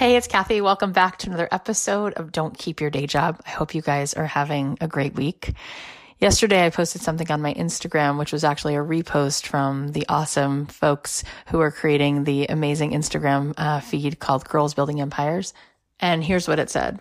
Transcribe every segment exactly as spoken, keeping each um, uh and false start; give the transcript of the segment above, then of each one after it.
Hey, it's Kathy. Welcome back to another episode of Don't Keep Your Day Job. I hope you guys are having a great week. Yesterday, I posted something on my Instagram, which was actually a repost from the awesome folks who are creating the amazing Instagram uh, feed called Girls Building Empires. And here's what it said.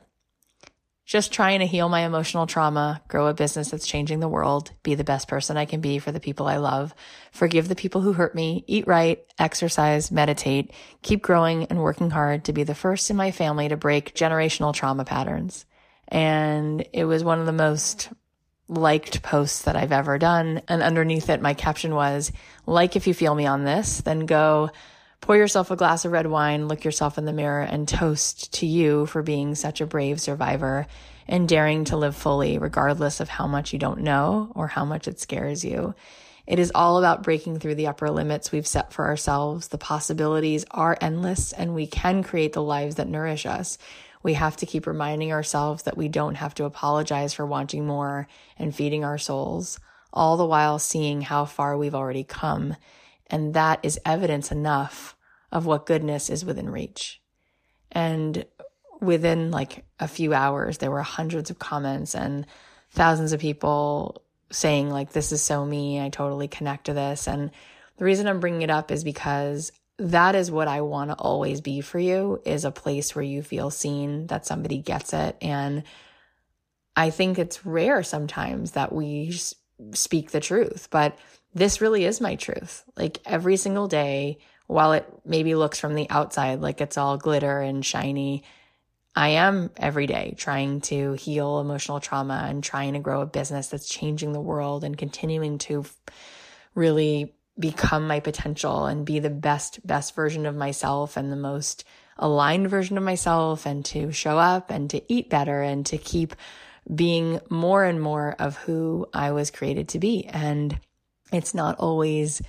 Just trying to heal my emotional trauma, grow a business that's changing the world, be the best person I can be for the people I love, forgive the people who hurt me, eat right, exercise, meditate, keep growing and working hard to be the first in my family to break generational trauma patterns. And it was one of the most liked posts that I've ever done. And underneath it, my caption was, like, if you feel me on this, then go pour yourself a glass of red wine, look yourself in the mirror, and toast to you for being such a brave survivor and daring to live fully, regardless of how much you don't know or how much it scares you. It is all about breaking through the upper limits we've set for ourselves. The possibilities are endless, and we can create the lives that nourish us. We have to keep reminding ourselves that we don't have to apologize for wanting more and feeding our souls, all the while seeing how far we've already come. And that is evidence enough of what goodness is within reach. And within like a few hours, there were hundreds of comments and thousands of people saying like, this is so me. I totally connect to this. And the reason I'm bringing it up is because that is what I want to always be for you, is a place where you feel seen, that somebody gets it. And I think it's rare sometimes that we speak the truth, but this really is my truth. Like every single day, while it maybe looks from the outside like it's all glitter and shiny, I am every day trying to heal emotional trauma and trying to grow a business that's changing the world and continuing to really become my potential and be the best, best version of myself and the most aligned version of myself, and to show up and to eat better and to keep being more and more of who I was created to be. And it's not always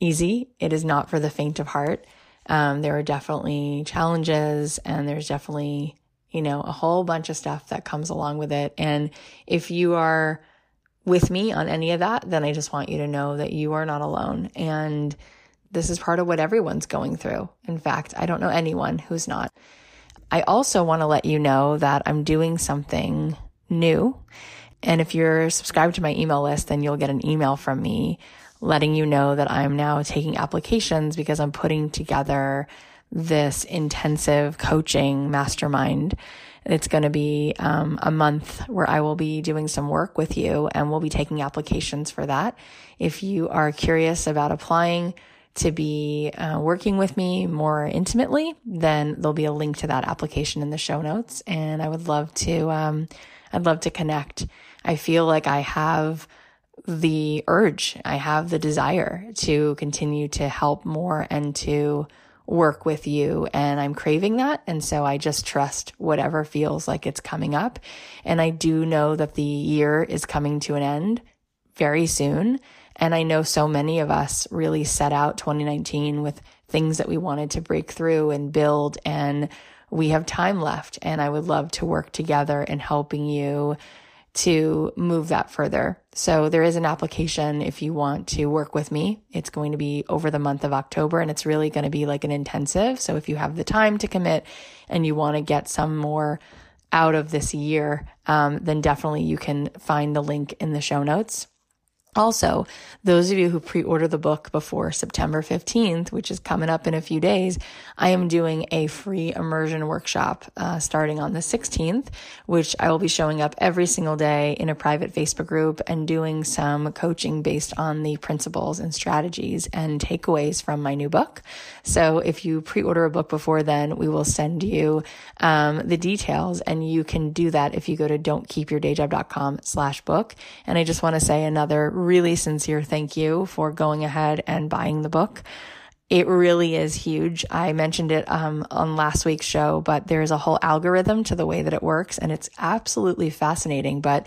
easy. It is not for the faint of heart. Um, there are definitely challenges, and there's definitely, you know, a whole bunch of stuff that comes along with it. And if you are with me on any of that, then I just want you to know that you are not alone. And this is part of what everyone's going through. In fact, I don't know anyone who's not. I also want to let you know that I'm doing something new. And if you're subscribed to my email list, then you'll get an email from me letting you know that I'm now taking applications, because I'm putting together this intensive coaching mastermind. It's going to be um, a month where I will be doing some work with you, and we'll be taking applications for that. If you are curious about applying to be uh, working with me more intimately, then there'll be a link to that application in the show notes. And I would love to, um, I'd love to connect. I feel like I have the urge, I have the desire to continue to help more and to work with you, and I'm craving that. And so I just trust whatever feels like it's coming up. And I do know that the year is coming to an end very soon. And I know so many of us really set out twenty nineteen with things that we wanted to break through and build, and we have time left. And I would love to work together in helping you to move that further. So there is an application if you want to work with me. It's going to be over the month of October, and it's really going to be like an intensive. So if you have the time to commit and you want to get some more out of this year, um, then definitely you can find the link in the show notes. Also, those of you who pre-order the book before September fifteenth, which is coming up in a few days, I am doing a free immersion workshop uh, starting on the sixteenth, which I will be showing up every single day in a private Facebook group and doing some coaching based on the principles and strategies and takeaways from my new book. So if you pre-order a book before then, we will send you um, the details, and you can do that if you go to don't keep your day job dot com slash book. And I just want to say another really sincere thank you for going ahead and buying the book. It really is huge. I mentioned it um, on last week's show, but there's a whole algorithm to the way that it works, and it's absolutely fascinating. But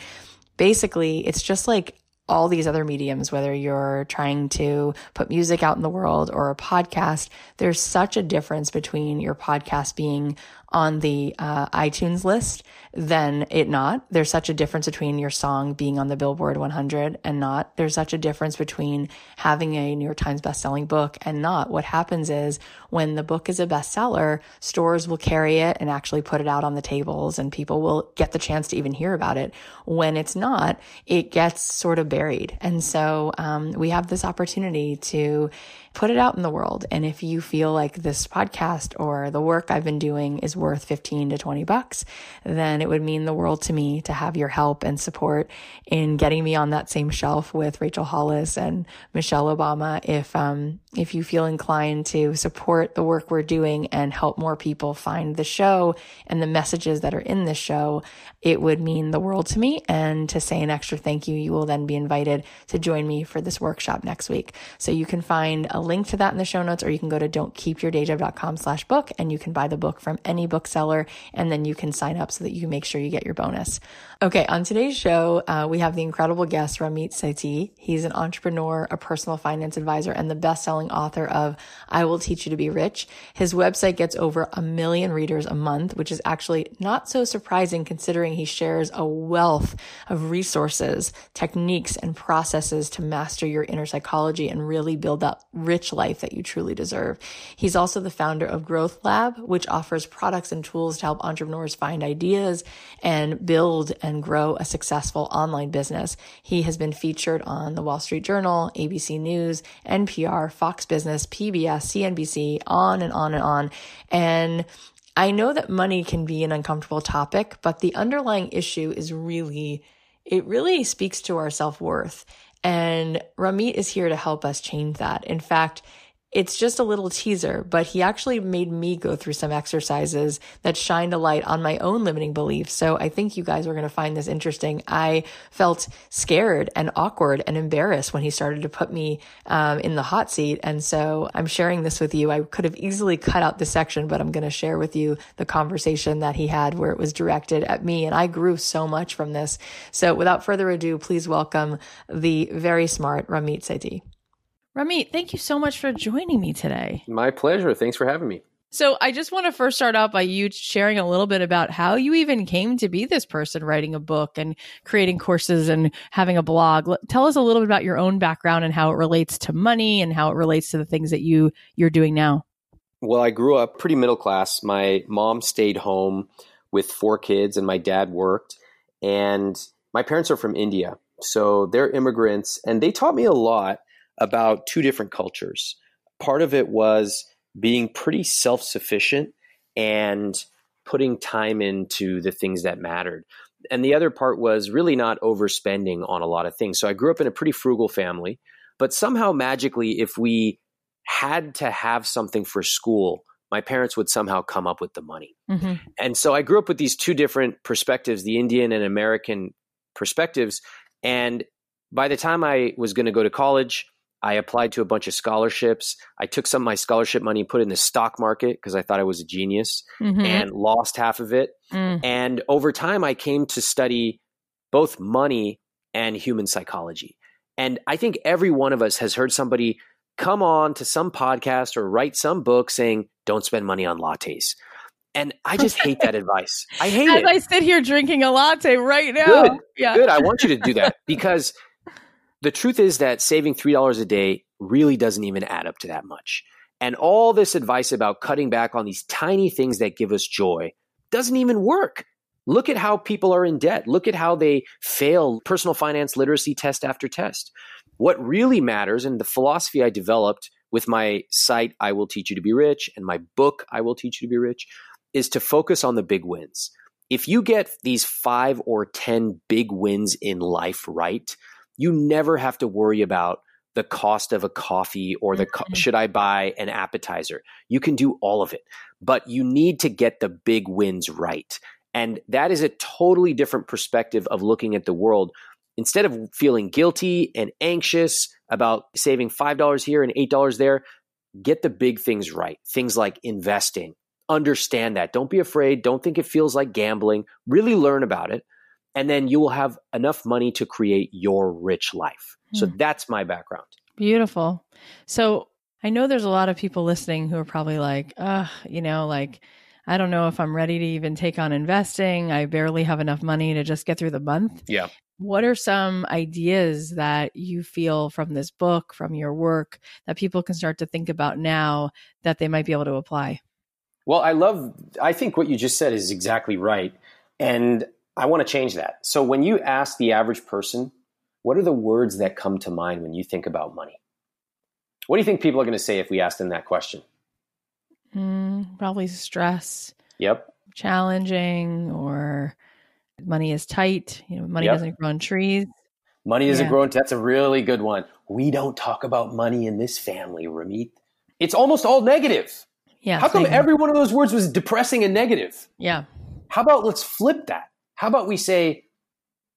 basically, it's just like all these other mediums, whether you're trying to put music out in the world or a podcast, there's such a difference between your podcast being on the uh, iTunes list than it not. There's such a difference between your song being on the Billboard one hundred and not. There's such a difference between having a New York Times bestselling book and not. What happens is when the book is a bestseller, stores will carry it and actually put it out on the tables and people will get the chance to even hear about it. When it's not, it gets sort of buried. And so um, we have this opportunity to put it out in the world. And if you feel like this podcast or the work I've been doing is worth fifteen to twenty bucks, then it would mean the world to me to have your help and support in getting me on that same shelf with Rachel Hollis and Michelle Obama. If, um, if you feel inclined to support the work we're doing and help more people find the show and the messages that are in the show, it would mean the world to me. And to say an extra thank you, you will then be invited to join me for this workshop next week. So you can find a link to that in the show notes, or you can go to don't keep your day job dot com slash book and you can buy the book from any bookseller, and then you can sign up so that you can make sure you get your bonus. Okay, on today's show, uh, we have the incredible guest Ramit Sethi. He's an entrepreneur, a personal finance advisor, and the best-selling author of I Will Teach You to Be Rich. His website gets over a million readers a month, which is actually not so surprising considering he shares a wealth of resources, techniques, and processes to master your inner psychology and really build that rich life that you truly deserve. He's also the founder of Growth Lab, which offers products and tools to help entrepreneurs find ideas and build and grow a successful online business. He has been featured on the Wall Street Journal, A B C News, N P R, Fox Business, P B S, C N B C, on and on and on. And I know that money can be an uncomfortable topic, but the underlying issue is really, it really speaks to our self-worth. And Ramit is here to help us change that. In fact, it's just a little teaser, but he actually made me go through some exercises that shined a light on my own limiting beliefs. So I think you guys are going to find this interesting. I felt scared and awkward and embarrassed when he started to put me um, in the hot seat. And so I'm sharing this with you. I could have easily cut out this section, but I'm going to share with you the conversation that he had where it was directed at me. And I grew so much from this. So without further ado, please welcome the very smart Ramit Sethi. Ramit, thank you so much for joining me today. My pleasure. Thanks for having me. So I just want to first start out by you sharing a little bit about how you even came to be this person writing a book and creating courses and having a blog. Tell us a little bit about your own background and how it relates to money and how it relates to the things that you, you're doing now. Well, I grew up pretty middle class. My mom stayed home with four kids and my dad worked. And my parents are from India, so they're immigrants, and they taught me a lot about two different cultures. Part of it was being pretty self-sufficient and putting time into the things that mattered. And the other part was really not overspending on a lot of things. So I grew up in a pretty frugal family, but somehow magically, if we had to have something for school, my parents would somehow come up with the money. Mm-hmm. And so I grew up with these two different perspectives, the Indian and American perspectives. And by the time I was going to go to college, I applied to a bunch of scholarships. I took some of my scholarship money and put it in the stock market because I thought I was a genius, mm-hmm. and lost half of it. Mm. And over time, I came to study both money and human psychology. And I think every one of us has heard somebody come on to some podcast or write some book saying, don't spend money on lattes. And I just hate that advice. I hate As it. As I sit here drinking a latte right now. Good. Yeah. Good. I want you to do that because the truth is that saving three dollars a day really doesn't even add up to that much. And all this advice about cutting back on these tiny things that give us joy doesn't even work. Look at how people are in debt. Look at how they fail personal finance literacy test after test. What really matters, and the philosophy I developed with my site, I Will Teach You to Be Rich, and my book, I Will Teach You to Be Rich, is to focus on the big wins. If you get these five or ten big wins in life right, you never have to worry about the cost of a coffee or the co- should I buy an appetizer? You can do all of it, but you need to get the big wins right. And that is a totally different perspective of looking at the world. Instead of feeling guilty and anxious about saving five dollars here and eight dollars there, get the big things right. Things like investing. Understand that. Don't be afraid. Don't think it feels like gambling. Really learn about it. And then you will have enough money to create your rich life. So mm. that's my background. Beautiful. So I know there's a lot of people listening who are probably like, uh, you know, like I don't know if I'm ready to even take on investing. I barely have enough money to just get through the month. Yeah. What are some ideas that you feel from this book, from your work, that people can start to think about now that they might be able to apply? Well, I love, I think what you just said is exactly right. And I want to change that. So when you ask the average person, what are the words that come to mind when you think about money? What do you think people are going to say if we asked them that question? Mm, probably stress. Yep. Challenging, or money is tight. You know, money yep. doesn't grow on trees. Money doesn't yeah. grow on trees. That's a really good one. We don't talk about money in this family, Ramit. It's almost all negative. Yeah. How come every one of those words was depressing and negative? Yeah. How about let's flip that? How about we say,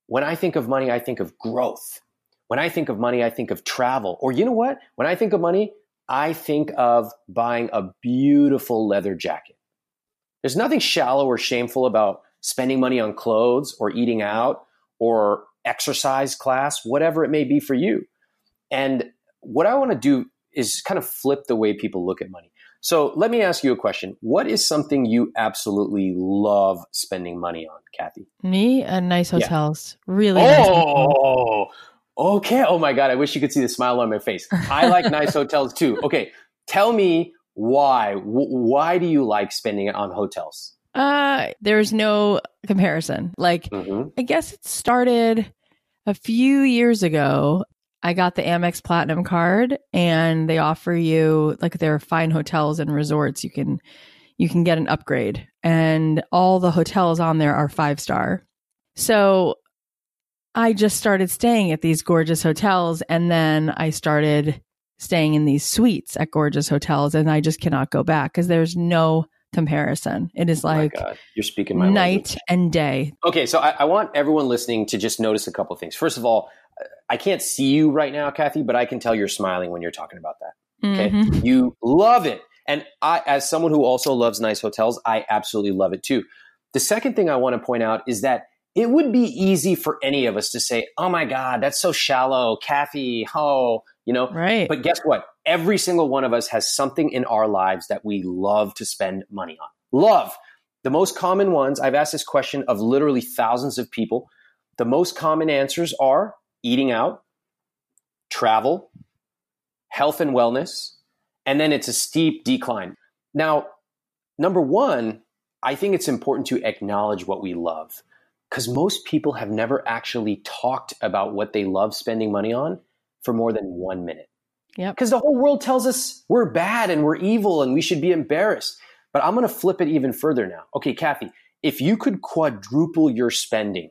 when I think of money, I think of growth. When I think of money, I think of travel. Or you know what? When I think of money, I think of buying a beautiful leather jacket. There's nothing shallow or shameful about spending money on clothes or eating out or exercise class, whatever it may be for you. And what I want to do is kind of flip the way people look at money. So let me ask you a question. What is something you absolutely love spending money on, Kathy? Me? Uh, nice hotels. Yeah. Really oh, nice hotels. Okay. Oh my God. I wish you could see the smile on my face. I like nice hotels too. Okay. Tell me why. W- why do you like spending it on hotels? Uh, there's no comparison. Like, mm-hmm. I guess it started a few years ago. I got the Amex Platinum card, and they offer you, like, their fine hotels and resorts. You can, you can get an upgrade, and all the hotels on there are five star. So I just started staying at these gorgeous hotels, and then I started staying in these suites at gorgeous hotels, and I just cannot go back because there's no comparison. It is like, oh my God, you're speaking my night language. And day. Okay, so I, I want everyone listening to just notice a couple of things. First of all, I can't see you right now, Kathy, but I can tell you're smiling when you're talking about that. Okay. Mm-hmm. You love it. And I, as someone who also loves nice hotels, I absolutely love it too. The second thing I want to point out is that it would be easy for any of us to say, oh my God, that's so shallow, Kathy, oh, you know, right. But guess what? Every single one of us has something in our lives that we love to spend money on. Love. The most common ones, I've asked this question of literally thousands of people. The most common answers are eating out, travel, health and wellness, and then it's a steep decline. Now, number one, I think it's important to acknowledge what we love, because most people have never actually talked about what they love spending money on for more than one minute. Yeah. Because the whole world tells us we're bad and we're evil and we should be embarrassed. But I'm going to flip it even further now. Okay, Kathy, if you could quadruple your spending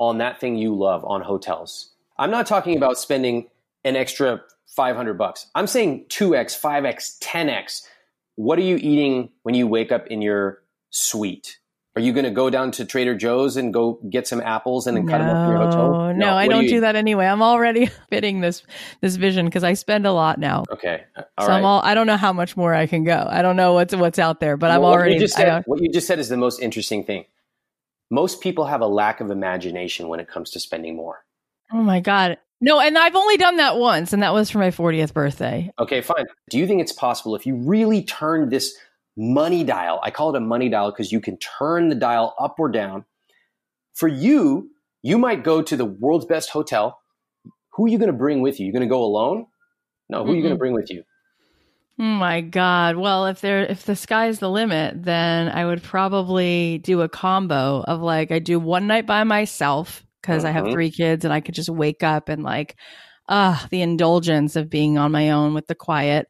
on that thing you love, on hotels. I'm not talking about spending an extra five hundred bucks. I'm saying two X, five X, ten X. What are you eating when you wake up in your suite? Are you going to go down to Trader Joe's and go get some apples and then no, cut them up in your hotel? No, no I don't do, do that anyway. I'm already fitting this this vision because I spend a lot now. Okay. All so right. I'm all, I don't know how much more I can go. I don't know what's what's out there, but well, I'm what already... You just said, what you just said is the most interesting thing. Most people have a lack of imagination when it comes to spending more. Oh my God. No, and I've only done that once, and that was for my fortieth birthday. Okay, fine. Do you think it's possible if you really turn this money dial, I call it a money dial because you can turn the dial up or down. For you, you might go to the world's best hotel. Who are you going to bring with you? You're going to go alone? No, who mm-hmm. are you going to bring with you? Oh my God. Well, if there, if the sky's the limit, then I would probably do a combo of, like, I do one night by myself because mm-hmm. I have three kids and I could just wake up and, like, ah, uh, the indulgence of being on my own with the quiet.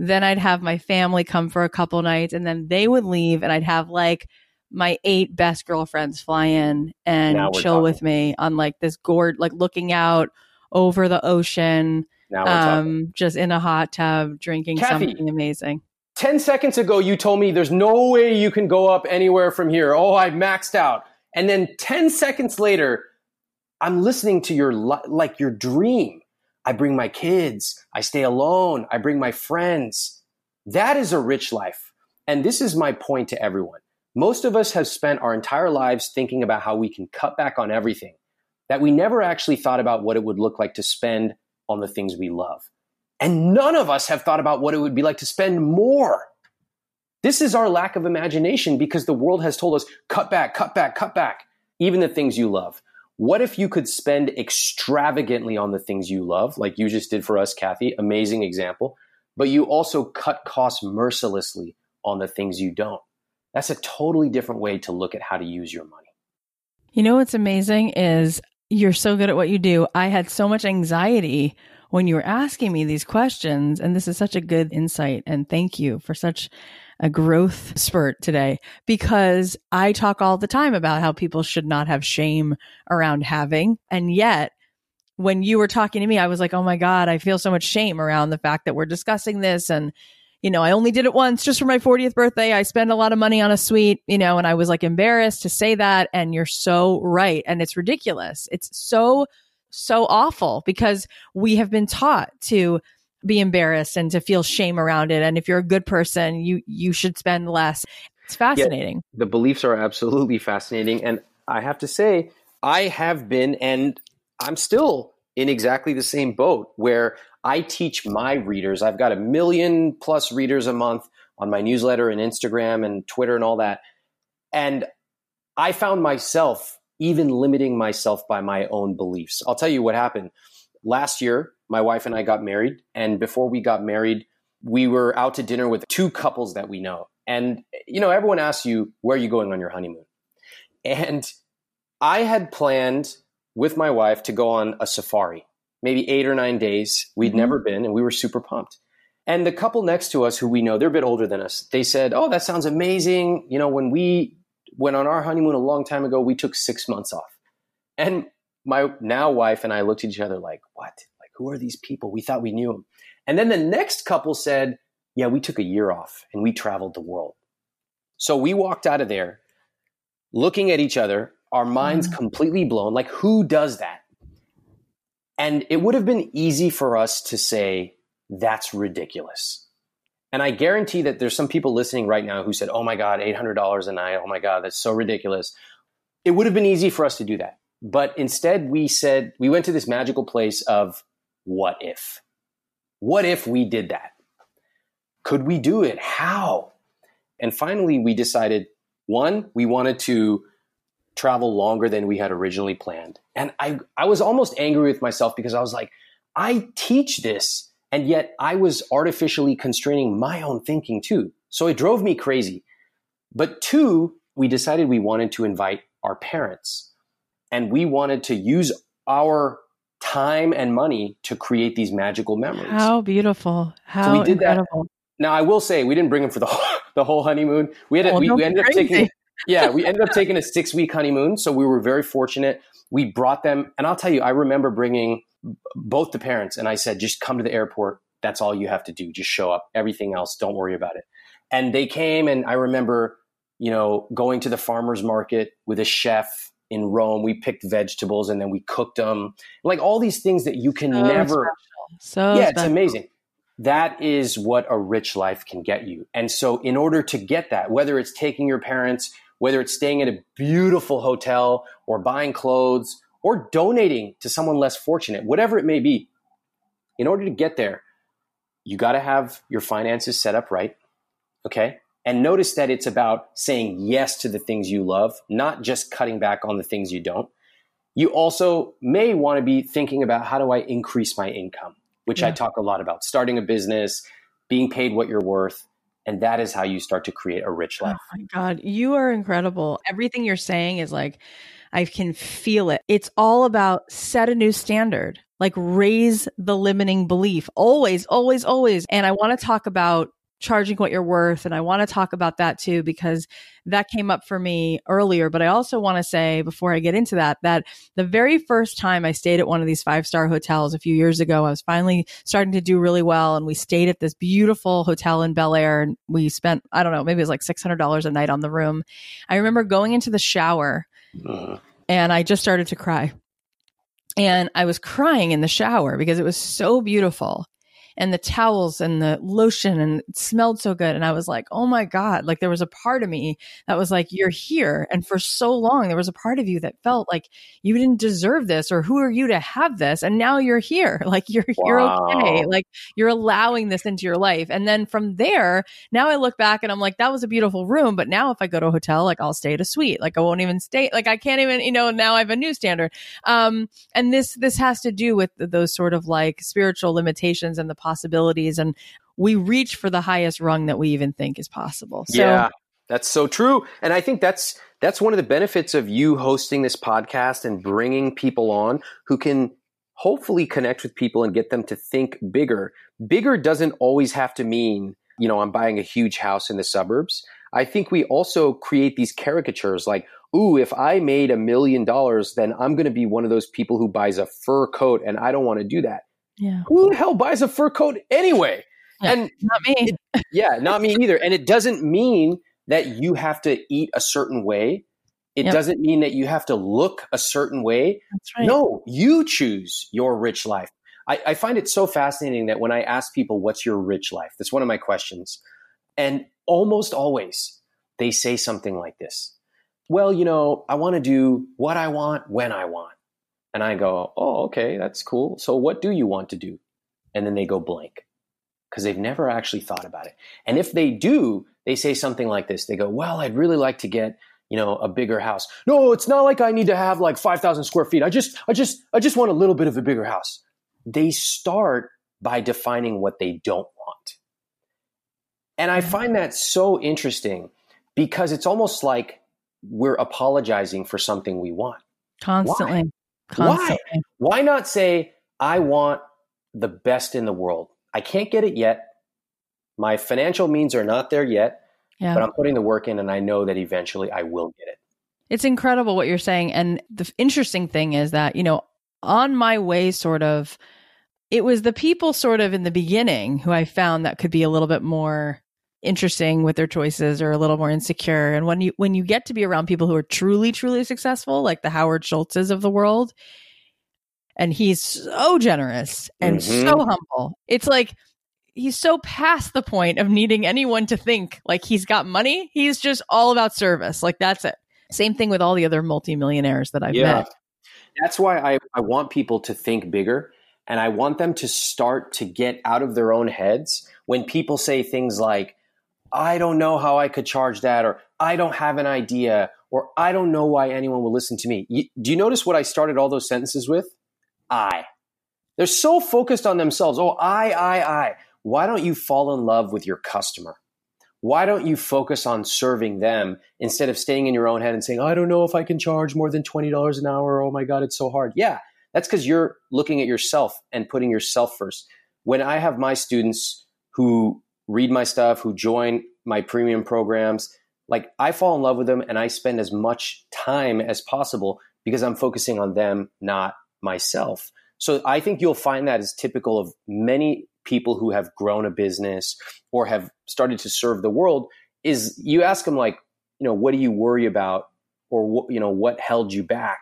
Then I'd have my family come for a couple nights, and then they would leave, and I'd have, like, my eight best girlfriends fly in and chill talking. with me on, like, this gourd, like, looking out over the ocean. Now we're um, just in a hot tub, drinking Kathy, something amazing. ten seconds ago, you told me there's no way you can go up anywhere from here. Oh, I maxed out. And then ten seconds later, I'm listening to your, like, your dream. I bring my kids. I stay alone. I bring my friends. That is a rich life. And this is my point to everyone. Most of us have spent our entire lives thinking about how we can cut back on everything, that we never actually thought about what it would look like to spend on the things we love. And none of us have thought about what it would be like to spend more. This is our lack of imagination because the world has told us, cut back, cut back, cut back, even the things you love. What if you could spend extravagantly on the things you love, like you just did for us, Kathy, amazing example, but you also cut costs mercilessly on the things you don't? That's a totally different way to look at how to use your money. You know what's amazing is you're so good at what you do. I had so much anxiety when you were asking me these questions, and this is such a good insight, and thank you for such a growth spurt today, because I talk all the time about how people should not have shame around having. And yet when you were talking to me, I was like, oh my God, I feel so much shame around the fact that we're discussing this. And, you know, I only did it once just for my fortieth birthday. I spent a lot of money on a suite, you know, and I was like embarrassed to say that. And you're so right. And it's ridiculous. It's so, so awful because we have been taught to be embarrassed and to feel shame around it. And if you're a good person, you you should spend less. It's fascinating. Yeah, the beliefs are absolutely fascinating. And I have to say, I have been, and I'm still in exactly the same boat where I teach my readers. I've got a million plus readers a month on my newsletter and Instagram and Twitter and all that. And I found myself even limiting myself by my own beliefs. I'll tell you what happened. Last year, my wife and I got married, and before we got married, we were out to dinner with two couples that we know. And, you know, everyone asks you, where are you going on your honeymoon? And I had planned with my wife to go on a safari, maybe eight or nine days. We'd mm-hmm. never been, and we were super pumped. And the couple next to us who we know, they're a bit older than us. They said, oh, that sounds amazing. You know, when we went on our honeymoon a long time ago, we took six months off. And my now wife and I looked at each other like, what? Who are these people? We thought we knew them. And then the next couple said, yeah, we took a year off and we traveled the world. So we walked out of there looking at each other, our minds mm-hmm. completely blown, like who does that? And it would have been easy for us to say, that's ridiculous. And I guarantee that there's some people listening right now who said, oh my God, eight hundred dollars a night. Oh my God, that's so ridiculous. It would have been easy for us to do that. But instead we said, we went to this magical place of, what if? What if we did that? Could we do it? How? And finally, we decided, one, we wanted to travel longer than we had originally planned. And I, I was almost angry with myself because I was like, I teach this, and yet I was artificially constraining my own thinking too. So it drove me crazy. But two, we decided we wanted to invite our parents, and we wanted to use our time and money to create these magical memories. How beautiful. How so we did incredible. That. Now, I will say we didn't bring them for the whole, the whole honeymoon. We had a, well, we, we ended crazy. up taking Yeah, we ended up taking a six-week honeymoon, so we were very fortunate. We brought them, and I'll tell you, I remember bringing both the parents, and I said, just come to the airport. That's all you have to do. Just show up. Everything else, don't worry about it. And they came, and I remember, you know, going to the farmer's market with a chef in Rome. We picked vegetables and then we cooked them. Like all these things that you can so never. Special. So yeah, special. It's amazing. That is what a rich life can get you. And so in order to get that, whether it's taking your parents, whether it's staying at a beautiful hotel or buying clothes or donating to someone less fortunate, whatever it may be, in order to get there, you got to have your finances set up right. Okay. And notice that it's about saying yes to the things you love, not just cutting back on the things you don't. You also may want to be thinking about how do I increase my income, which yeah. I talk a lot about, starting a business, being paid what you're worth. And that is how you start to create a rich life. Oh my God, you are incredible. Everything you're saying is like, I can feel it. It's all about set a new standard, like raise the limiting belief always, always, always. And I want to talk about charging what you're worth. And I want to talk about that too, because that came up for me earlier. But I also want to say before I get into that, that the very first time I stayed at one of these five-star hotels a few years ago, I was finally starting to do really well. And we stayed at this beautiful hotel in Bel Air. And we spent, I don't know, maybe it was like six hundred dollars a night on the room. I remember going into the shower uh. and I just started to cry. And I was crying in the shower because it was so beautiful. and the towels and the lotion, and it smelled so good. And I was like, oh my God, like there was a part of me that was like, you're here. And for so long, there was a part of you that felt like you didn't deserve this, or who are you to have this? And now you're here, like you're, wow. you're okay. Like you're allowing this into your life. And then from there, now I look back and I'm like, that was a beautiful room. But now if I go to a hotel, like I'll stay at a suite, like I won't even stay, like I can't even, you know, now I have a new standard. Um, and this, this has to do with those sort of like spiritual limitations and the possibilities. And we reach for the highest rung that we even think is possible. So, yeah, that's so true. And I think that's, that's one of the benefits of you hosting this podcast and bringing people on who can hopefully connect with people and get them to think bigger. Bigger doesn't always have to mean, you know, I'm buying a huge house in the suburbs. I think we also create these caricatures like, ooh, if I made a million dollars, then I'm going to be one of those people who buys a fur coat, and I don't want to do that. Yeah. Who the hell buys a fur coat anyway? Yeah, and not me. It, yeah, not me either. And it doesn't mean that you have to eat a certain way. It yep. doesn't mean that you have to look a certain way. That's right. No, you choose your rich life. I, I find it so fascinating that when I ask people, what's your rich life? That's one of my questions. And almost always they say something like this. Well, you know, I want to do what I want, when I want. And I go, oh, okay, that's cool. So what do you want to do? And then they go blank because they've never actually thought about it. And if they do, they say something like this. They go, well, I'd really like to get, you know, a bigger house. No, it's not like I need to have like five thousand square feet. I just, I just, I just want a little bit of a bigger house. They start by defining what they don't want. And I find that so interesting because it's almost like we're apologizing for something we want. Constantly. Why? Constantly. Why? Why not say, I want the best in the world? I can't get it yet. My financial means are not there yet, yeah. but I'm putting the work in and I know that eventually I will get it. It's incredible what you're saying. And the interesting thing is that, you know, on my way sort of, it was the people sort of in the beginning who I found that could be a little bit more interesting with their choices or a little more insecure. And when you when you get to be around people who are truly, truly successful, like the Howard Schultzes of the world, and he's so generous and mm-hmm. so humble. It's like he's so past the point of needing anyone to think like he's got money. He's just all about service. Like that's it. Same thing with all the other multimillionaires that I've yeah. met. That's why I, I want people to think bigger. And I want them to start to get out of their own heads when people say things like, I don't know how I could charge that, or I don't have an idea, or I don't know why anyone will listen to me. You, do you notice what I started all those sentences with? I. They're so focused on themselves. Oh, I, I, I. Why don't you fall in love with your customer? Why don't you focus on serving them instead of staying in your own head and saying, I don't know if I can charge more than twenty dollars an hour. Oh my God, it's so hard. Yeah, that's because you're looking at yourself and putting yourself first. When I have my students who read my stuff, who join my premium programs, like I fall in love with them and I spend as much time as possible because I'm focusing on them, not myself. So I think you'll find that is typical of many people who have grown a business or have started to serve the world is you ask them like, you know, what do you worry about or, you know, what held you back?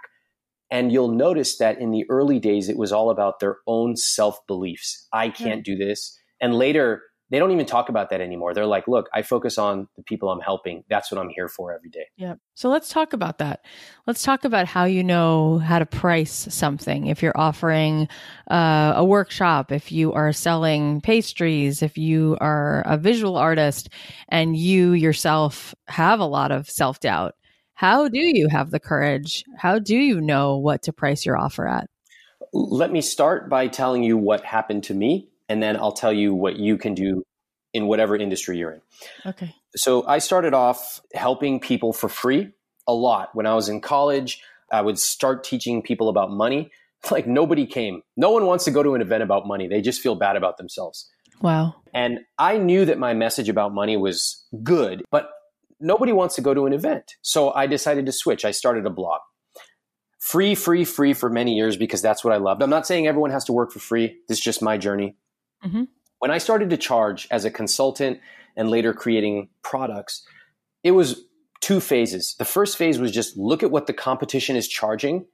And you'll notice that in the early days, it was all about their own self-beliefs. I can't do this. And later, they don't even talk about that anymore. They're like, look, I focus on the people I'm helping. That's what I'm here for every day. Yeah. So let's talk about that. Let's talk about how you know how to price something. If you're offering uh, a workshop, if you are selling pastries, if you are a visual artist and you yourself have a lot of self-doubt, how do you have the courage? How do you know what to price your offer at? Let me start by telling you what happened to me. And then I'll tell you what you can do in whatever industry you're in. Okay. So I started off helping people for free a lot. When I was in college, I would start teaching people about money. Like nobody came. No one wants to go to an event about money. They just feel bad about themselves. Wow. And I knew that my message about money was good, but nobody wants to go to an event. So I decided to switch. I started a blog. Free, free, free for many years because that's what I loved. I'm not saying everyone has to work for free. This is just my journey. Mm-hmm. When I started to charge as a consultant and later creating products, it was two phases. The first phase was just look at what the competition is charging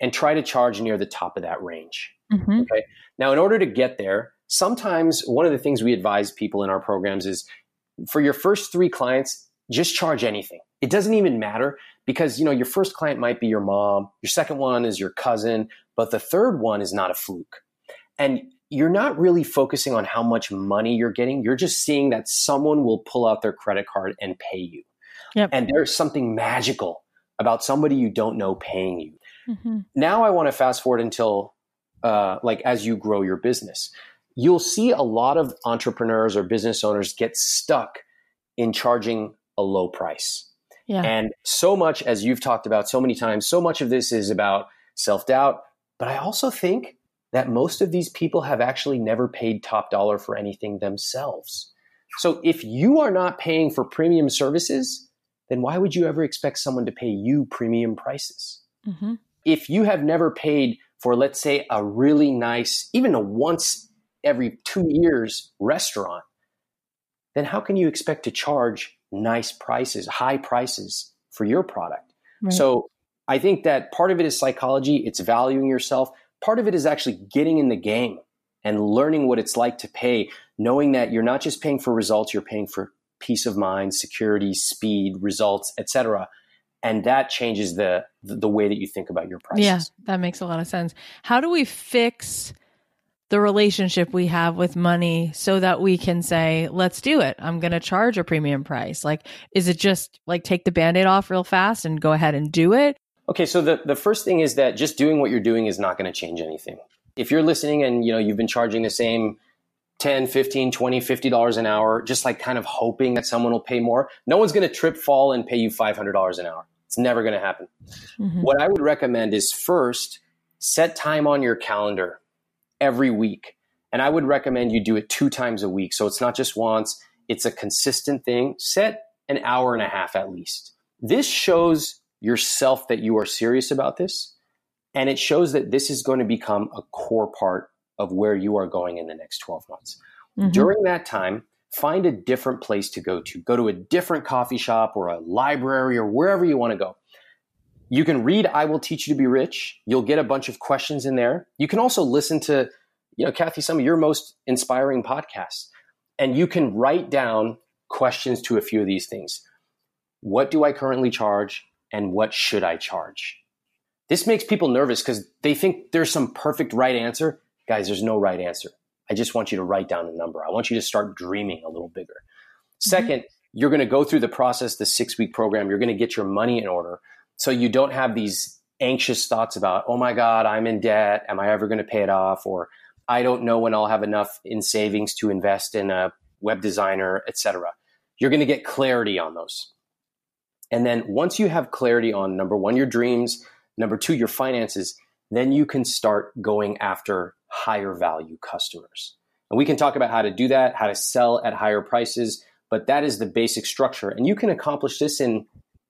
and try to charge near the top of that range. Mm-hmm. Okay. Now, in order to get there, sometimes one of the things we advise people in our programs is for your first three clients, just charge anything. It doesn't even matter because, you know, your first client might be your mom. Your second one is your cousin, but the third one is not a fluke. And you're not really focusing on how much money you're getting. You're just seeing that someone will pull out their credit card and pay you. Yep. And there's something magical about somebody you don't know paying you. Mm-hmm. Now I want to fast forward until uh, like as you grow your business, you'll see a lot of entrepreneurs or business owners get stuck in charging a low price. Yeah. And so much, as you've talked about so many times, so much of this is about self-doubt. But I also think that most of these people have actually never paid top dollar for anything themselves. So if you are not paying for premium services, then why would you ever expect someone to pay you premium prices? Mm-hmm. If you have never paid for, let's say, a really nice, even a once every two years restaurant, then how can you expect to charge nice prices, high prices for your product? Right. So I think that part of it is psychology. It's valuing yourself. Part of it is actually getting in the game and learning what it's like to pay, knowing that you're not just paying for results, you're paying for peace of mind, security, speed, results, et cetera. And that changes the the way that you think about your prices. Yeah, that makes a lot of sense. How do we fix the relationship we have with money so that we can say, let's do it. I'm going to charge a premium price. Like, is it just like take the Band-Aid off real fast and go ahead and do it? Okay. So the, the first thing is that just doing what you're doing is not going to change anything. If you're listening and you know, you've been charging the same ten, fifteen, twenty, fifty dollars an hour, just like kind of hoping that someone will pay more, no one's going to trip, fall and pay you five hundred dollars an hour. It's never going to happen. Mm-hmm. What I would recommend is first set time on your calendar every week. And I would recommend you do it two times a week. So it's not just once, it's a consistent thing. Set an hour and a half at least. This shows yourself that you are serious about this. And it shows that this is going to become a core part of where you are going in the next twelve months. Mm-hmm. During that time, find a different place to go to. Go to a different coffee shop or a library or wherever you want to go. You can read I Will Teach You to Be Rich. You'll get a bunch of questions in there. You can also listen to, you know, Kathy, some of your most inspiring podcasts. And you can write down questions to a few of these things. What do I currently charge? And what should I charge? This makes people nervous because they think there's some perfect right answer. Guys, there's no right answer. I just want you to write down a number. I want you to start dreaming a little bigger. Mm-hmm. Second, you're going to go through the process, the six-week program. You're going to get your money in order. So you don't have these anxious thoughts about, oh my God, I'm in debt. Am I ever going to pay it off? Or I don't know when I'll have enough in savings to invest in a web designer, et cetera. You're going to get clarity on those. And then once you have clarity on number one, your dreams, number two, your finances, then you can start going after higher value customers. And we can talk about how to do that, how to sell at higher prices, but that is the basic structure. And you can accomplish this in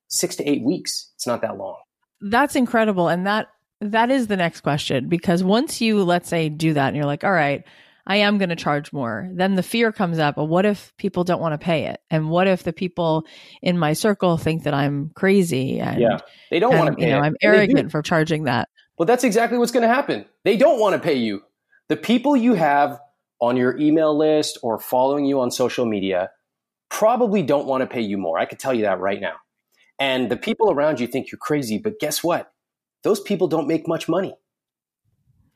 six to eight weeks. It's not that long. That's incredible. And that that is the next question, because once you, let's say, do that and you're like, all right, I am going to charge more, then the fear comes up. Well, what if people don't want to pay it? And what if the people in my circle think that I'm crazy? And, yeah, they don't want to pay you know, it. I'm arrogant for charging that. Well, that's exactly what's going to happen. They don't want to pay you. The people you have on your email list or following you on social media probably don't want to pay you more. I could tell you that right now. And the people around you think you're crazy, but guess what? Those people don't make much money.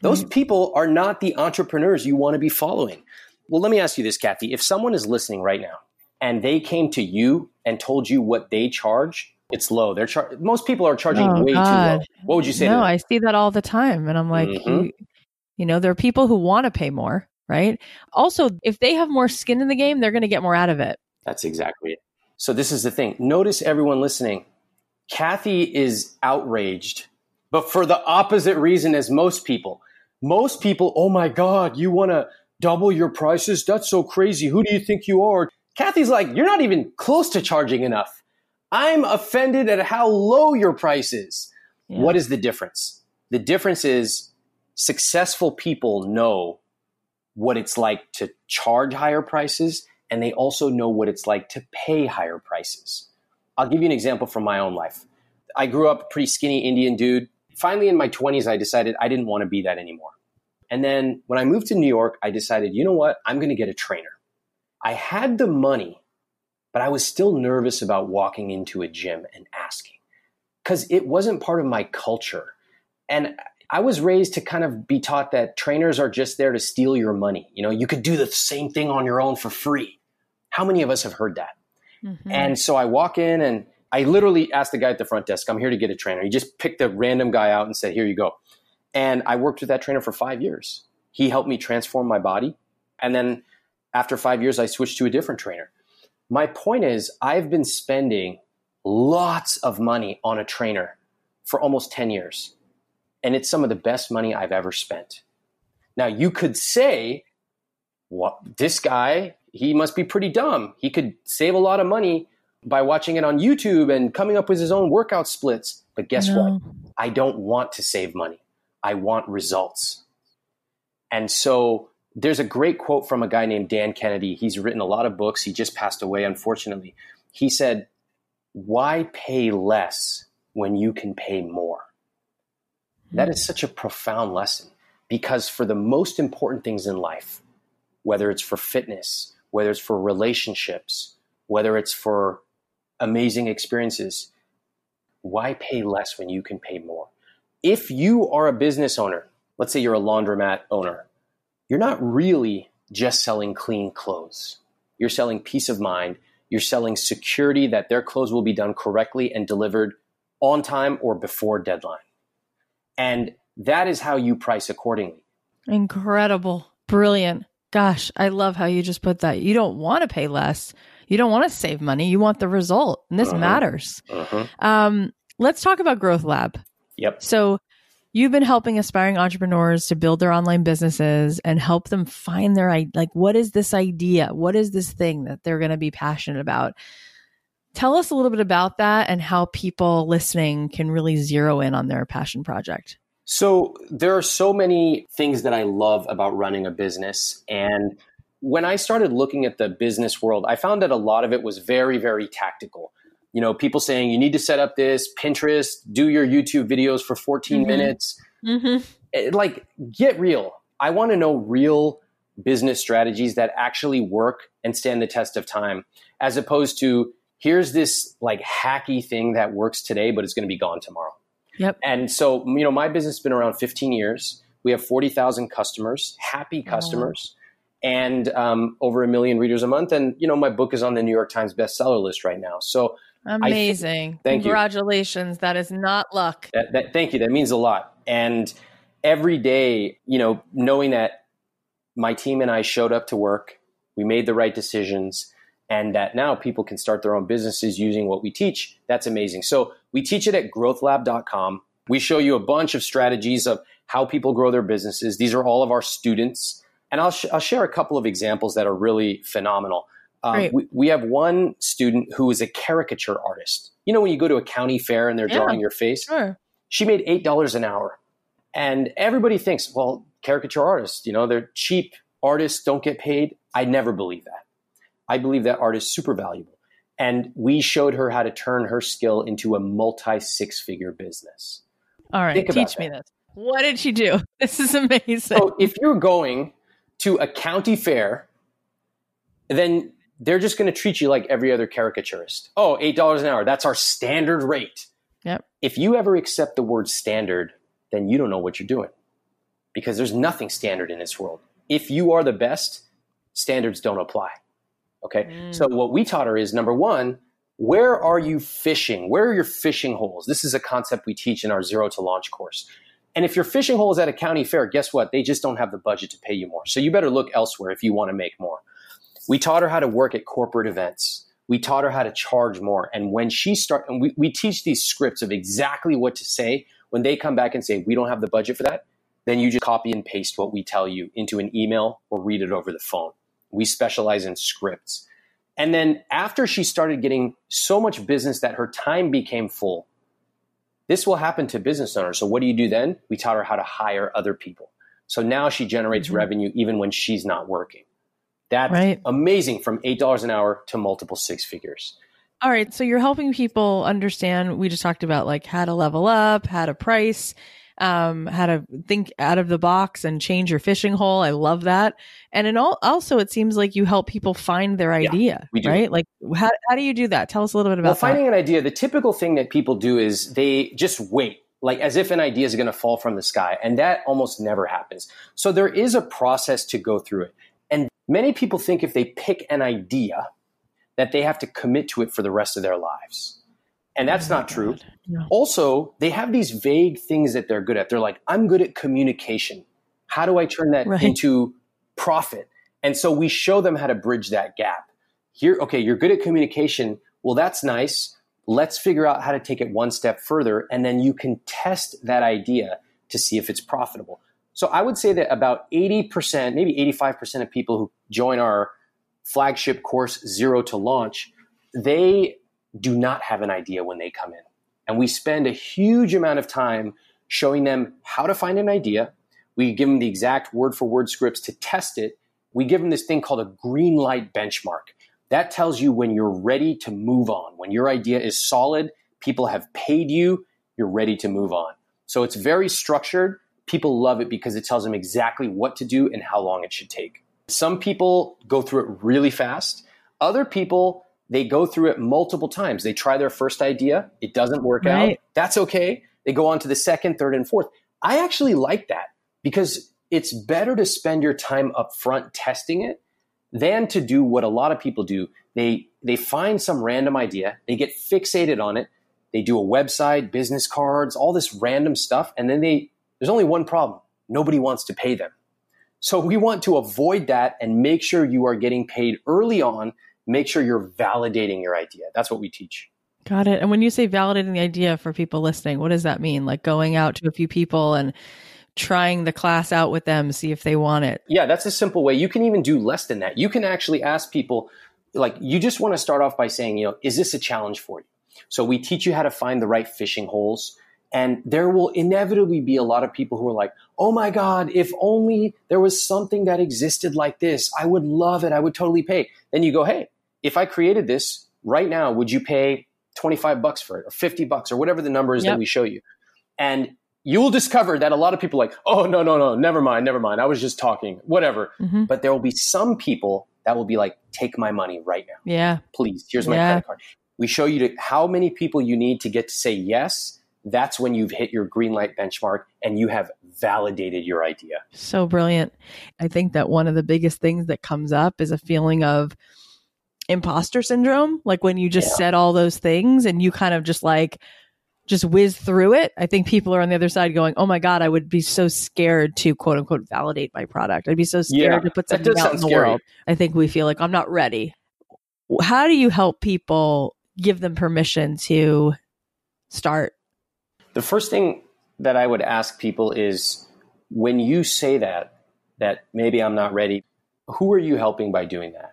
Those mm-hmm. people are not the entrepreneurs you want to be following. Well, let me ask you this, Kathy. If someone is listening right now and they came to you and told you what they charge, it's low. They're char- Most people are charging oh, way God. too low. What would you say no, to them? No, I see that all the time. And I'm like, mm-hmm. you, you know, there are people who want to pay more, right? Also, if they have more skin in the game, they're going to get more out of it. That's exactly it. So this is the thing. Notice everyone listening. Kathy is outraged, but for the opposite reason as most people. Most people, oh my God, you want to double your prices? That's so crazy. Who do you think you are? Kathy's like, you're not even close to charging enough. I'm offended at how low your price is. Yeah. What is the difference? The difference is successful people know what it's like to charge higher prices, and they also know what it's like to pay higher prices. I'll give you an example from my own life. I grew up a pretty skinny Indian dude. Finally, in my twenties, I decided I didn't want to be that anymore. And then when I moved to New York, I decided, you know what? I'm going to get a trainer. I had the money, but I was still nervous about walking into a gym and asking because it wasn't part of my culture. And I was raised to kind of be taught that trainers are just there to steal your money. You know, you could do the same thing on your own for free. How many of us have heard that? Mm-hmm. And so I walk in and I literally asked the guy at the front desk, I'm here to get a trainer. He just picked a random guy out and said, here you go. And I worked with that trainer for five years. He helped me transform my body. And then after five years, I switched to a different trainer. My point is, I've been spending lots of money on a trainer for almost ten years. And it's some of the best money I've ever spent. Now, you could say, well, this guy, he must be pretty dumb. He could save a lot of money by watching it on YouTube and coming up with his own workout splits. But guess no. what? I don't want to save money. I want results. And so there's a great quote from a guy named Dan Kennedy. He's written a lot of books. He just passed away, unfortunately. He said, why pay less when you can pay more? That is such a profound lesson, because for the most important things in life, whether it's for fitness, whether it's for relationships, whether it's for amazing experiences, why pay less when you can pay more? If you are a business owner, let's say you're a laundromat owner, you're not really just selling clean clothes. You're selling peace of mind. You're selling security that their clothes will be done correctly and delivered on time or before deadline. And that is how you price accordingly. Incredible. Brilliant. Gosh, I love how you just put that. You don't want to pay less. You don't want to save money. You want the result. And this uh-huh. matters. Uh-huh. Um, let's talk about Growth Lab. Yep. So you've been helping aspiring entrepreneurs to build their online businesses and help them find their, like, what is this idea? What is this thing that they're going to be passionate about? Tell us a little bit about that and how people listening can really zero in on their passion project. So there are so many things that I love about running a business. And when I started looking at the business world, I found that a lot of it was very, very tactical. You know, people saying you need to set up this Pinterest, do your YouTube videos for fourteen mm-hmm. minutes. Mm-hmm. It, like, get real. I want to know real business strategies that actually work and stand the test of time, as opposed to here's this like hacky thing that works today, but it's going to be gone tomorrow. Yep. And so, you know, my business has been around fifteen years. We have forty thousand customers, happy customers, oh. and um, over a million readers a month. And, you know, my book is on the New York Times bestseller list right now. So amazing. Th- thank Congratulations. You. That is not luck. That, that, thank you. That means a lot. And every day, you know, knowing that my team and I showed up to work, we made the right decisions, and that now people can start their own businesses using what we teach, that's amazing. So we teach it at growth lab dot com. We show you a bunch of strategies of how people grow their businesses. These are all of our students. And I'll, sh- I'll share a couple of examples that are really phenomenal. Um, we, we have one student who is a caricature artist. You know, when you go to a county fair and they're yeah, drawing your face? Sure. She made eight dollars an hour. And everybody thinks, well, caricature artists, you know, they're cheap artists, don't get paid. I never believe that. I believe that art is super valuable. And we showed her how to turn her skill into a multi six-figure business. All right, teach that. me this. What did she do? This is amazing. So if you're going to a county fair, then they're just going to treat you like every other caricaturist. Oh, eight dollars an hour. That's our standard rate. Yep. If you ever accept the word standard, then you don't know what you're doing, because there's nothing standard in this world. If you are the best, standards don't apply. Okay. Mm. So what we taught her is, number one, where are you fishing? Where are your fishing holes? This is a concept we teach in our Zero to Launch course. And if your fishing hole is at a county fair, guess what? They just don't have the budget to pay you more. So you better look elsewhere if you want to make more. We taught her how to work at corporate events. We taught her how to charge more. And when she start, and we, we teach these scripts of exactly what to say. When they come back and say, we don't have the budget for that, then you just copy and paste what we tell you into an email or read it over the phone. We specialize in scripts. And then after she started getting so much business that her time became full, this will happen to business owners. So what do you do then? We taught her how to hire other people. So now she generates mm-hmm. revenue even when she's not working. That's right. Amazing, from eight dollars an hour to multiple six figures. All right. So you're helping people understand. We just talked about like how to level up, how to price. um, how to think out of the box and change your fishing hole. I love that. And in all, also, it seems like you help people find their idea, yeah, right? Like, how how do you do that? Tell us a little bit about well, finding that. An idea. The typical thing that people do is they just wait, like as if an idea is going to fall from the sky. And that almost never happens. So there is a process to go through it. And many people think if they pick an idea that they have to commit to it for the rest of their lives. And that's not true. No. Also, they have these vague things that they're good at. They're like, I'm good at communication. How do I turn that right. into profit? And so we show them how to bridge that gap. Here, okay, you're good at communication. Well, that's nice. Let's figure out how to take it one step further, and then you can test that idea to see if it's profitable. So I would say that about eighty percent, maybe eighty-five percent of people who join our flagship course, Zero to Launch, they do not have an idea when they come in. And we spend a huge amount of time showing them how to find an idea. We give them the exact word-for-word scripts to test it. We give them this thing called a green light benchmark. That tells you when you're ready to move on. When your idea is solid, people have paid you, you're ready to move on. So it's very structured. People love it because it tells them exactly what to do and how long it should take. Some people go through it really fast. Other people, they go through it multiple times. They try their first idea. It doesn't work right. out. That's okay. They go on to the second, third, and fourth. I actually like that because it's better to spend your time up front testing it than to do what a lot of people do. They they find some random idea, they get fixated on it, they do a website, business cards, all this random stuff, and then they there's only one problem. Nobody wants to pay them. So we want to avoid that and make sure you are getting paid early on, make sure you're validating your idea. That's what we teach. Got it. And when you say validating the idea for people listening, what does that mean? Like going out to a few people and trying the class out with them, see if they want it. Yeah, that's a simple way. You can even do less than that. You can actually ask people, like, you just want to start off by saying, you know, is this a challenge for you? So we teach you how to find the right fishing holes. And there will inevitably be a lot of people who are like, oh my God, if only there was something that existed like this, I would love it. I would totally pay. Then you go, hey, if I created this right now, would you pay twenty-five bucks for it or fifty bucks or whatever the number is yep. that we show you? And you will discover that a lot of people are like, oh, no, no, no, never mind, never mind. I was just talking, whatever. Mm-hmm. But there will be some people that will be like, take my money right now. Yeah. Please, here's my yeah. credit card. We show you to, how many people you need to get to say yes. That's when you've hit your green light benchmark and you have validated your idea. So brilliant. I think that one of the biggest things that comes up is a feeling of imposter syndrome. Like when you just yeah. said all those things and you kind of just like, just whiz through it. I think people are on the other side going, oh my God, I would be so scared to quote unquote validate my product. I'd be so scared yeah, to put something out in the world. I think we feel like I'm not ready. How do you help people, give them permission to start? The first thing that I would ask people is when you say that, that maybe I'm not ready, who are you helping by doing that?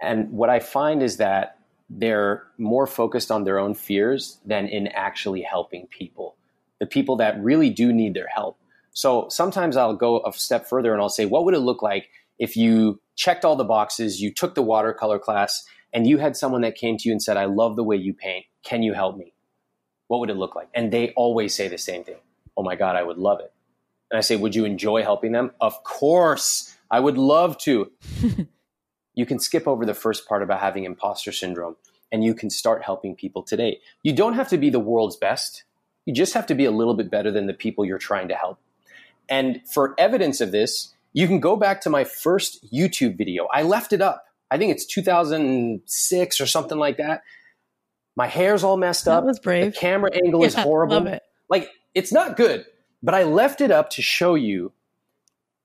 And what I find is that they're more focused on their own fears than in actually helping people, the people that really do need their help. So sometimes I'll go a step further and I'll say, what would it look like if you checked all the boxes, you took the watercolor class, and you had someone that came to you and said, I love the way you paint. Can you help me? What would it look like? And they always say the same thing. Oh my God, I would love it. And I say, would you enjoy helping them? Of course, I would love to. You can skip over the first part about having imposter syndrome and you can start helping people today. You don't have to be the world's best. You just have to be a little bit better than the people you're trying to help. And for evidence of this, you can go back to my first YouTube video. I left it up. I think it's two thousand six or something like that. My hair's all messed up. That was brave. The camera angle yeah, is horrible. Love it. Like, it's not good, but I left it up to show you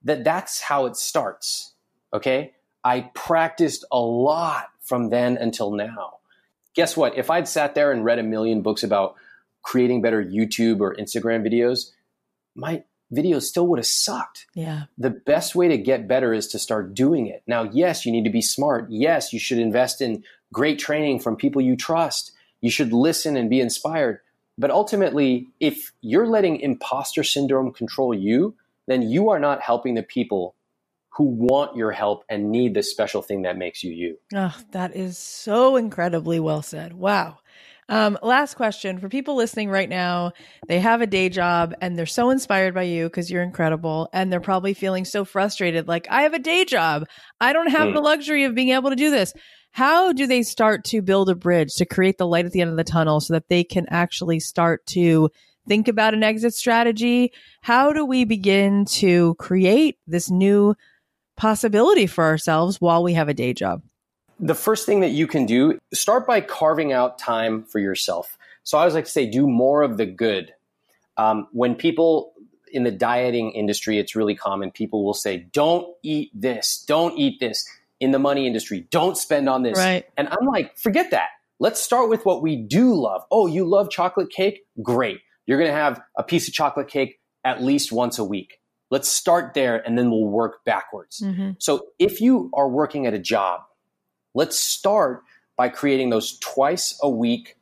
that that's how it starts. Okay? I practiced a lot from then until now. Guess what? If I'd sat there and read a million books about creating better YouTube or Instagram videos, my videos still would have sucked. Yeah. The best way to get better is to start doing it. Now, yes, you need to be smart. Yes, you should invest in great training from people you trust. You should listen and be inspired. But ultimately, if you're letting imposter syndrome control you, then you are not helping the people who want your help and need the special thing that makes you you. Oh, that is so incredibly well said. Wow. Um, last question for people listening right now. They have a day job and they're so inspired by you because you're incredible. And they're probably feeling so frustrated. Like, I have a day job. I don't have mm. the luxury of being able to do this. How do they start to build a bridge to create the light at the end of the tunnel so that they can actually start to think about an exit strategy? How do we begin to create this new possibility for ourselves while we have a day job? The first thing that you can do, start by carving out time for yourself. So I always like to say, do more of the good. Um, when people in the dieting industry, it's really common. People will say, don't eat this, don't eat this. In the money industry, don't spend on this. Right. And I'm like, forget that. Let's start with what we do love. Oh, you love chocolate cake? Great. You're going to have a piece of chocolate cake at least once a week. Let's start there and then we'll work backwards. Mm-hmm. So if you are working at a job, let's start by creating those twice a week,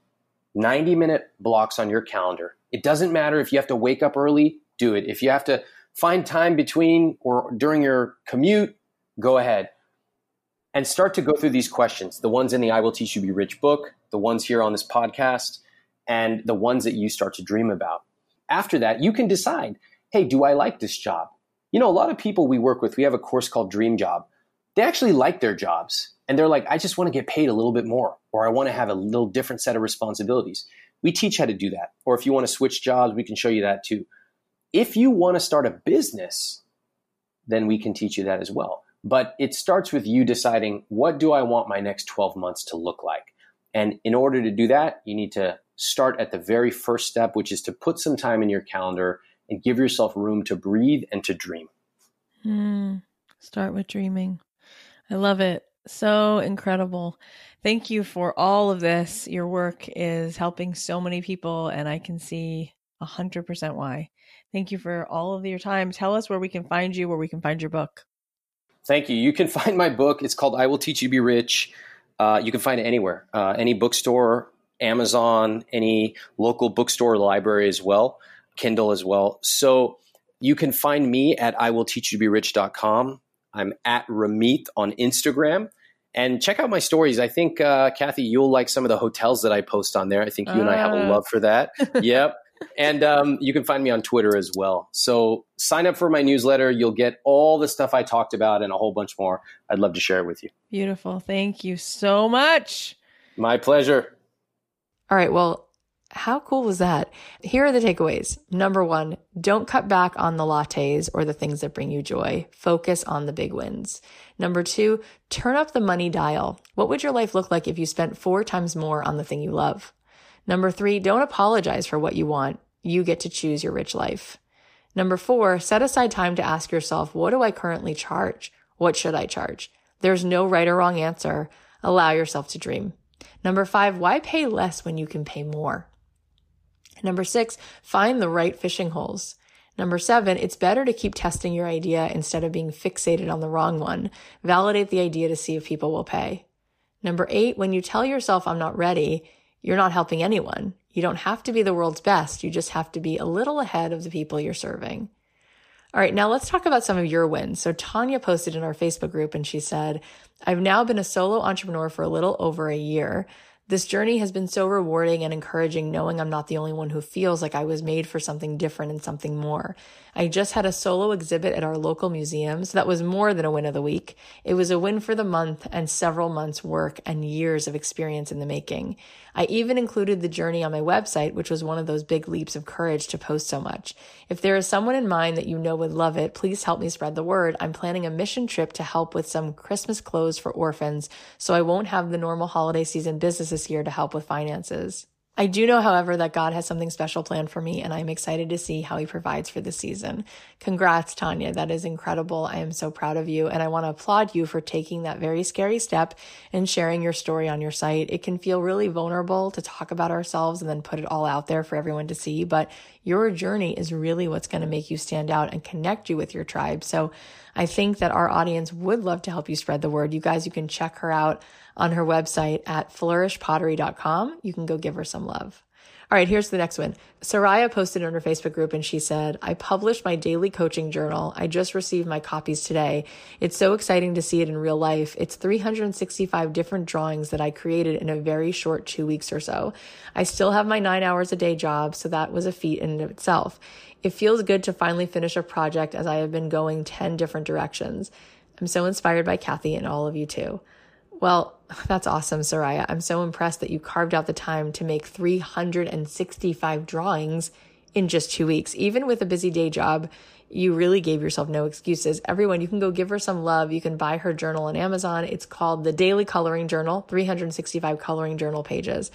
ninety minute blocks on your calendar. It doesn't matter if you have to wake up early, do it. If you have to find time between or during your commute, go ahead. And start to go through these questions, the ones in the I Will Teach You to Be Rich book, the ones here on this podcast, and the ones that you start to dream about. After that, you can decide, hey, do I like this job? You know, a lot of people we work with, we have a course called Dream Job. They actually like their jobs. And they're like, I just want to get paid a little bit more, or I want to have a little different set of responsibilities. We teach how to do that. Or if you want to switch jobs, we can show you that too. If you want to start a business, then we can teach you that as well. But it starts with you deciding, what do I want my next twelve months to look like? And in order to do that, you need to start at the very first step, which is to put some time in your calendar and give yourself room to breathe and to dream. Mm, start with dreaming. I love it. So incredible. Thank you for all of this. Your work is helping so many people, and I can see one hundred percent why. Thank you for all of your time. Tell us where we can find you, where we can find your book. Thank you. You can find my book. It's called I Will Teach You to Be Rich. Uh, you can find it anywhere, uh, any bookstore, Amazon, any local bookstore, library as well, Kindle as well. So you can find me at I will teach you to be rich dot com. I'm at Ramit on Instagram. And check out my stories. I think, uh, Kathy, you'll like some of the hotels that I post on there. I think you uh. and I have a love for that. Yep. And um, you can find me on Twitter as well. So sign up for my newsletter. You'll get all the stuff I talked about and a whole bunch more. I'd love to share it with you. Beautiful. Thank you so much. My pleasure. All right. Well, how cool was that? Here are the takeaways. Number one, don't cut back on the lattes or the things that bring you joy. Focus on the big wins. Number two, turn up the money dial. What would your life look like if you spent four times more on the thing you love? Number three, don't apologize for what you want. You get to choose your rich life. Number four, set aside time to ask yourself, what do I currently charge? What should I charge? There's no right or wrong answer. Allow yourself to dream. Number five, why pay less when you can pay more? Number six, find the right fishing holes. Number seven, it's better to keep testing your idea instead of being fixated on the wrong one. Validate the idea to see if people will pay. Number eight, when you tell yourself, I'm not ready, you're not helping anyone. You don't have to be the world's best. You just have to be a little ahead of the people you're serving. All right, now let's talk about some of your wins. So Tanya posted in our Facebook group and she said, I've now been a solo entrepreneur for a little over a year. This journey has been so rewarding and encouraging, knowing I'm not the only one who feels like I was made for something different and something more. I just had a solo exhibit at our local museum, so that was more than a win of the week. It was a win for the month and several months' work and years of experience in the making. I even included the journey on my website, which was one of those big leaps of courage to post so much. If there is someone in mind that you know would love it, please help me spread the word. I'm planning a mission trip to help with some Christmas clothes for orphans, so I won't have the normal holiday season business this year to help with finances. I do know, however, that God has something special planned for me, and I'm excited to see how he provides for this season. Congrats, Tanya. That is incredible. I am so proud of you, and I want to applaud you for taking that very scary step and sharing your story on your site. It can feel really vulnerable to talk about ourselves and then put it all out there for everyone to see, but your journey is really what's going to make you stand out and connect you with your tribe. So I think that our audience would love to help you spread the word. You guys, you can check her out on her website at flourish pottery dot com. You can go give her some love. All right, here's the next one. Soraya posted in her Facebook group and she said, I published my daily coaching journal. I just received my copies today. It's so exciting to see it in real life. It's three hundred sixty-five different drawings that I created in a very short two weeks or so. I still have my nine hours a day job, so that was a feat in itself. It feels good to finally finish a project as I have been going ten different directions. I'm so inspired by Kathy and all of you too. Well, that's awesome, Soraya. I'm so impressed that you carved out the time to make three hundred sixty-five drawings in just two weeks. Even with a busy day job, you really gave yourself no excuses. Everyone, you can go give her some love. You can buy her journal on Amazon. It's called the Daily Coloring Journal, three hundred sixty-five coloring journal pages.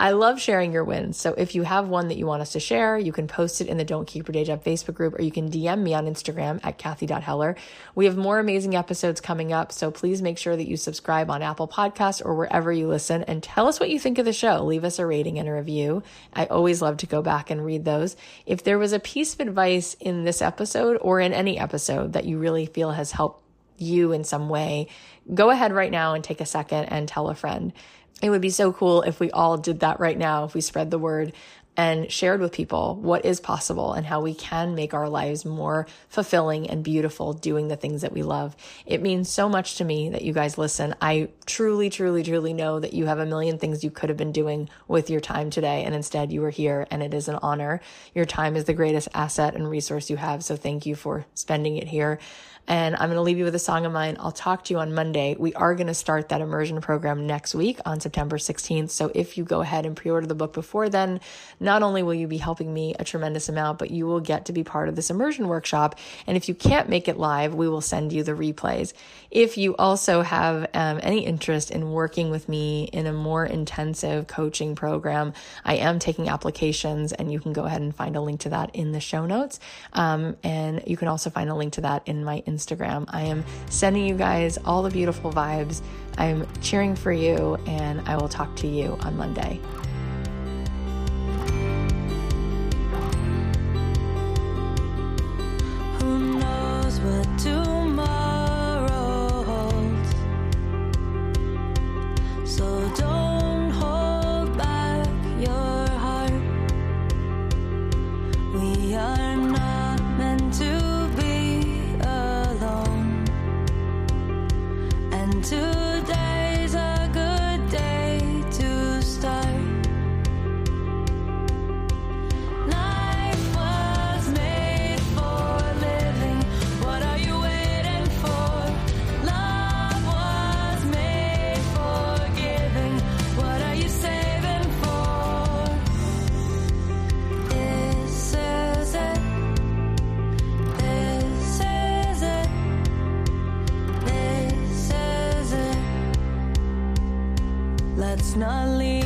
I love sharing your wins. So if you have one that you want us to share, you can post it in the Don't Keep Your Day Job Facebook group, or you can D M me on Instagram at Kathy dot Heller. We have more amazing episodes coming up. So please make sure that you subscribe on Apple Podcasts or wherever you listen and tell us what you think of the show. Leave us a rating and a review. I always love to go back and read those. If there was a piece of advice in this episode or in any episode that you really feel has helped you in some way, go ahead right now and take a second and tell a friend. It would be so cool if we all did that right now, if we spread the word and shared with people what is possible and how we can make our lives more fulfilling and beautiful doing the things that we love. It means so much to me that you guys listen. I truly, truly, truly know that you have a million things you could have been doing with your time today, and instead you are here, and it is an honor. Your time is the greatest asset and resource you have, so thank you for spending it here. And I'm going to leave you with a song of mine. I'll talk to you on Monday. We are going to start that immersion program next week on September sixteenth. So if you go ahead and pre-order the book before then, not only will you be helping me a tremendous amount, but you will get to be part of this immersion workshop. And if you can't make it live, we will send you the replays. If you also have um, any interest in working with me in a more intensive coaching program, I am taking applications, and you can go ahead and find a link to that in the show notes. Um, and you can also find a link to that in my Instagram. Instagram. I am sending you guys all the beautiful vibes. I'm cheering for you, and I will talk to you on Monday. Who knows what tomorrow holds? So don't hold back your heart. We are not meant to. Today's a good day to start. Life was made for living. What are you waiting for? Love was made for giving. What are you saving for? This is it. This is it. This Let's not leave.